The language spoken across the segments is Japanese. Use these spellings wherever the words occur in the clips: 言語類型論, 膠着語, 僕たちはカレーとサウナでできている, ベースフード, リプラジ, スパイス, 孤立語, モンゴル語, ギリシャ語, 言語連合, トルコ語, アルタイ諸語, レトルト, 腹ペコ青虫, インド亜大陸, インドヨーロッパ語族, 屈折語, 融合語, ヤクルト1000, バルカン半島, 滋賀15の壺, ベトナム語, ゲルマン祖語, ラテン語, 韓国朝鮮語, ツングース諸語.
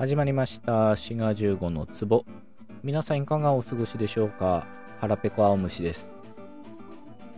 始まりました滋賀15の壺。皆さんいかがお過ごしでしょうか。腹ペコ青虫です。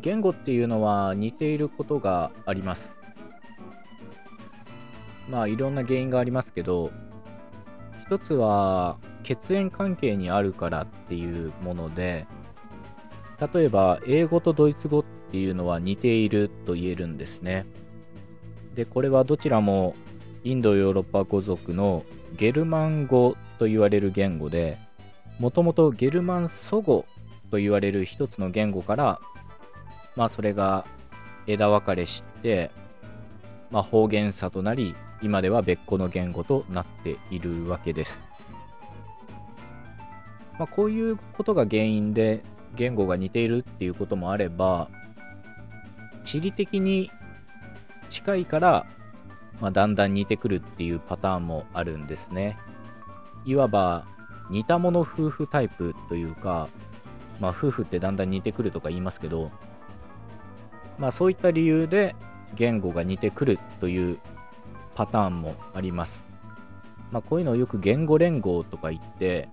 言語っていうのは似ていることがあります。まあいろんな原因がありますけど、一つは血縁関係にあるからっていうもので、例えば英語とドイツ語っていうのは似ていると言えるんですね。でこれはどちらもインドヨーロッパ語族のゲルマン語と言われる言語で、もともとゲルマン祖語と言われる一つの言語から、それが枝分かれして、方言差となり、今では別個の言語となっているわけです。こういうことが原因で言語が似ているっていうこともあれば、地理的に近いから、だんだん似てくるっていうパターンもあるんですね。いわば似た者夫婦タイプというか、夫婦ってだんだん似てくるとか言いますけど、そういった理由で言語が似てくるというパターンもあります。こういうのをよく言語連合とか言って、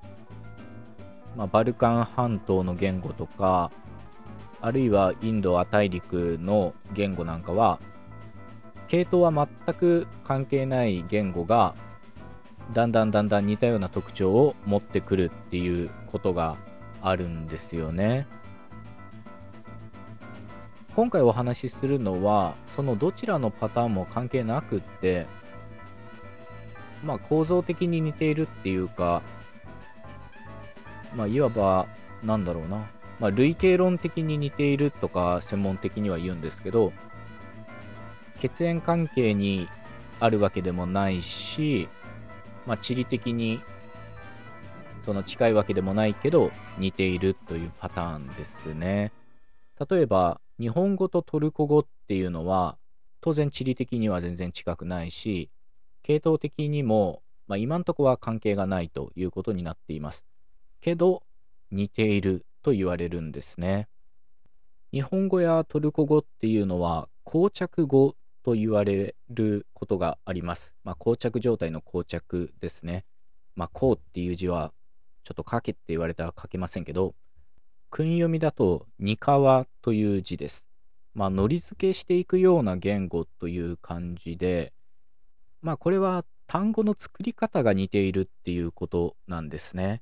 バルカン半島の言語とか、あるいはインド亜大陸の言語なんかは、系統は全く関係ない言語がだんだん似たような特徴を持ってくるっていうことがあるんですよね。今回お話しするのはそのどちらのパターンも関係なくって、構造的に似ているっていうか、いわばなんだろうな、類型論的に似ているとか専門的には言うんですけど、血縁関係にあるわけでもないし、地理的にその近いわけでもないけど似ているというパターンですね。例えば日本語とトルコ語っていうのは当然地理的には全然近くないし、系統的にも、今んとこは関係がないということになっていますけど、似ていると言われるんですね。日本語やトルコ語っていうのは膠着語と言われることがあります。膠着状態の膠着ですね。膠っていう字はちょっと書けって言われたら書けませんけど、訓読みだとにかわという字です。のり付けしていくような言語という感じで、これは単語の作り方が似ているっていうことなんですね。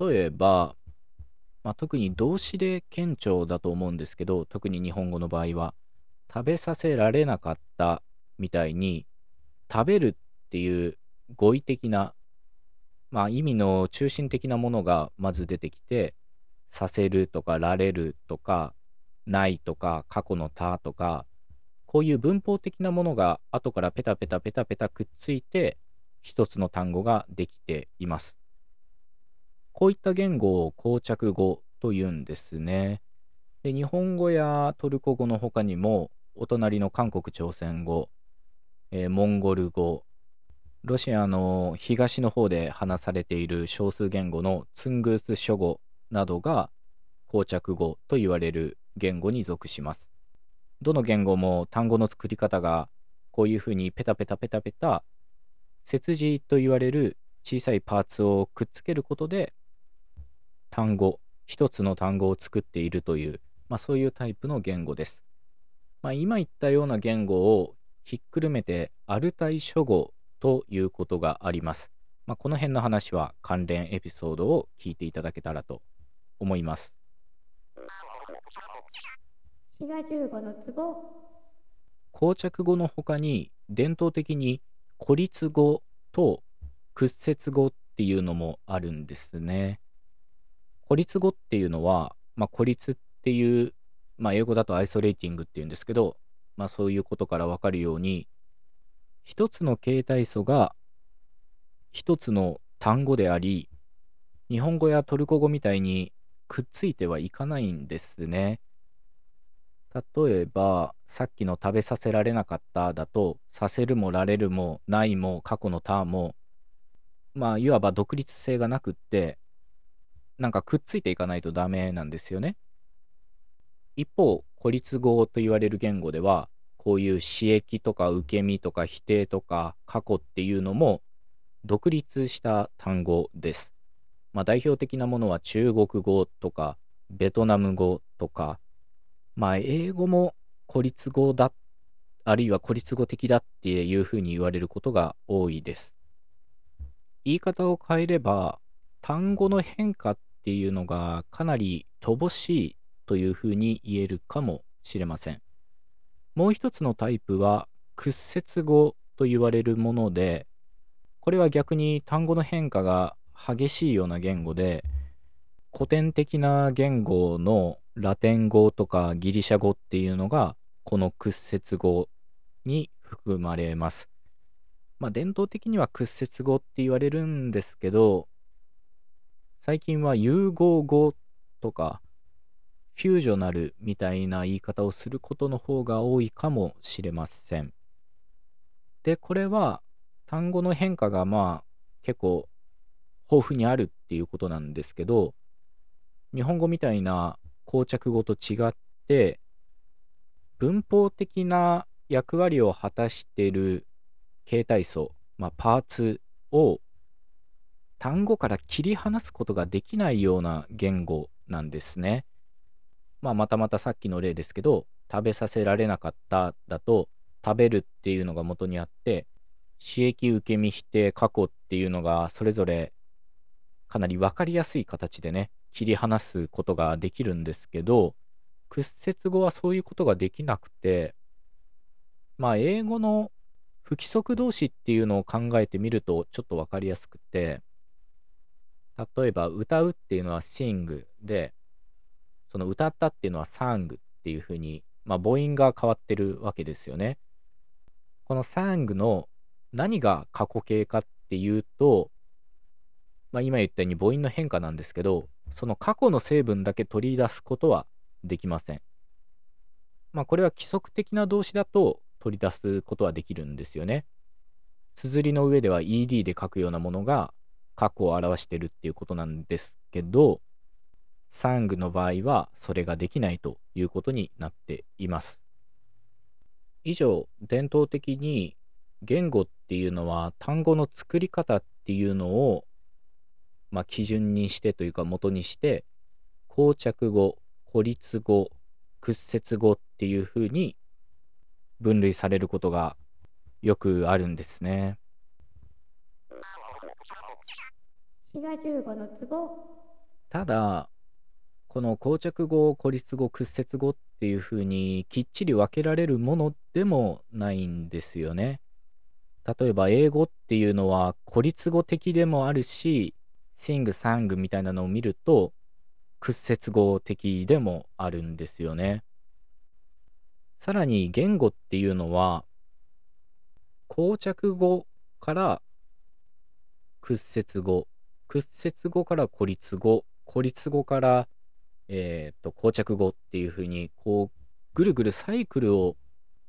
例えば、特に動詞で顕著だと思うんですけど、特に日本語の場合は食べさせられなかったみたいに、食べるっていう語彙的な、意味の中心的なものがまず出てきて、させるとかられるとかないとか過去のたとか、こういう文法的なものが後からペタペタくっついて一つの単語ができています。こういった言語を膠着語というんですね。で、日本語やトルコ語の他にも、お隣の韓国朝鮮語、モンゴル語、ロシアの東の方で話されている少数言語のツングース諸語などが膠着語と言われる言語に属します。どの言語も単語の作り方がこういうふうにペタペタ接字と言われる小さいパーツをくっつけることで単語、一つの単語を作っているという、そういうタイプの言語です。今言ったような言語をひっくるめてアルタイ諸語ということがあります。この辺の話は関連エピソードを聞いていただけたらと思います。滋賀15の壺。膠着語の他に伝統的に孤立語と屈折語っていうのもあるんですね。孤立語っていうのは、孤立っていう、英語だとアイソレーティングっていうんですけど、そういうことからわかるように、一つの形態素が一つの単語であり、日本語やトルコ語みたいにくっついてはいかないんですね。例えばさっきの食べさせられなかっただと、させるもられるもないも過去のたも、いわば独立性がなくって、くっついていかないとダメなんですよね。一方、孤立語と言われる言語では、こういう刺激とか受け身とか否定とか過去っていうのも独立した単語です。まあ、代表的なものは中国語とかベトナム語とか、まあ、英語も孤立語だ、あるいは孤立語的だっていうふうに言われることが多いです。言い方を変えれば、単語の変化っていうのがかなり乏しいというふうに言えるかもしれません。もう一つのタイプは屈折語と言われるもので、これは逆に単語の変化が激しいような言語で、古典的な言語のラテン語とかギリシャ語っていうのがこの屈折語に含まれます。まあ、伝統的には屈折語って言われるんですけど、最近は融合語とかフュージョナルみたいな言い方をすることの方が多いかもしれません。で、これは単語の変化がまあ結構豊富にあるっていうことなんですけど、日本語みたいな膠着語と違って文法的な役割を果たしている形態素、まあ、パーツを単語から切り離すことができないような言語なんですね。まあ、またまたさっきの例ですけど、食べさせられなかっただと、食べるっていうのが元にあって、使役受け身否定過去っていうのがそれぞれかなり分かりやすい形でね、切り離すことができるんですけど、屈折語はそういうことができなくて、まあ英語の不規則動詞っていうのを考えてみるとちょっと分かりやすくて、例えば歌うっていうのはsingで、その歌ったっていうのはsangっていうふうに、まあ、母音が変わってるわけですよね。このsangの何が過去形かっていうと、まあ、今言ったように母音の変化なんですけど、その過去の成分だけ取り出すことはできません。まあ、これは規則的な動詞だと取り出すことはできるんですよね。綴りの上では ed で書くようなものが過去を表してるっていうことなんですけど、sangの場合はそれができないということになっています。以上、伝統的に言語っていうのは単語の作り方っていうのを、まあ、基準にしてというか元にして、膠着語、孤立語、屈折語っていうふうに分類されることがよくあるんですね。ただ、この膠着語、孤立語、屈折語っていうふうにきっちり分けられるものでもないんですよね。例えば英語っていうのは孤立語的でもあるし、sing、sang みたいなのを見ると屈折語的でもあるんですよね。さらに言語っていうのは膠着語から屈折語、屈折語から孤立語、孤立語から膠着語っていうふうにこうぐるぐるサイクルを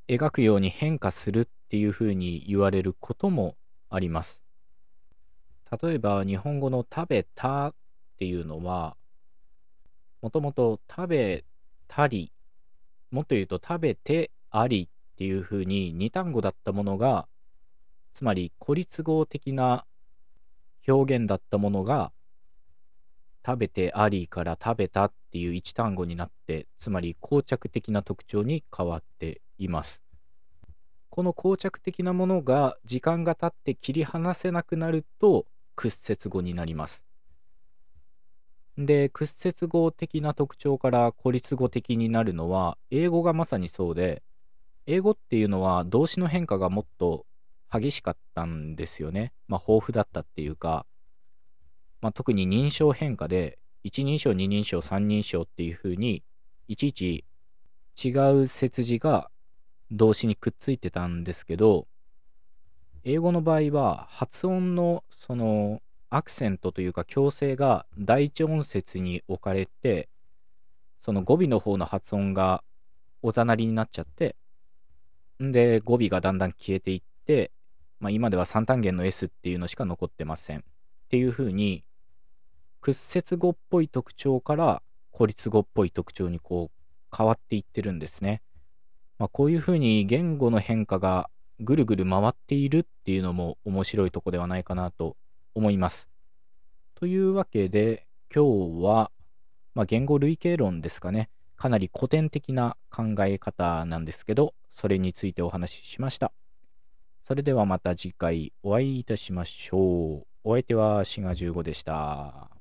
描くように変化するっていうふうに言われることもあります。例えば日本語の食べたっていうのはもともと食べたり、もっと言うと食べてありっていうふうに2単語だったものが、つまり孤立語的な表現だったものが食べてありから食べたっていう一単語になって、つまり膠着的な特徴に変わっています。この膠着的なものが時間が経って切り離せなくなると屈折語になります。で、屈折語的な特徴から孤立語的になるのは英語がまさにそうで、英語っていうのは動詞の変化がもっと激しかったんですよね。まあ豊富だったっていうか、まあ、特に認証変化で一人称、二人称、三人称っていうふうにいちいち違う接字が動詞にくっついてたんですけど、英語の場合は発音のそのアクセントというか強制が第一音節に置かれて、その語尾の方の発音がおざなりになっちゃって、で語尾がだんだん消えていって、まあ、今では三単元の S っていうのしか残ってませんっていうふうに、屈折語っぽい特徴から孤立語っぽい特徴にこう変わっていってるんですね。まあ、こういうふうに言語の変化がぐるぐる回っているっていうのも面白いとこではないかなと思います。というわけで今日は、言語類型論ですかね。かなり古典的な考え方なんですけど、それについてお話ししました。それではまた次回お会いいたしましょう。お相手はシガ15でした。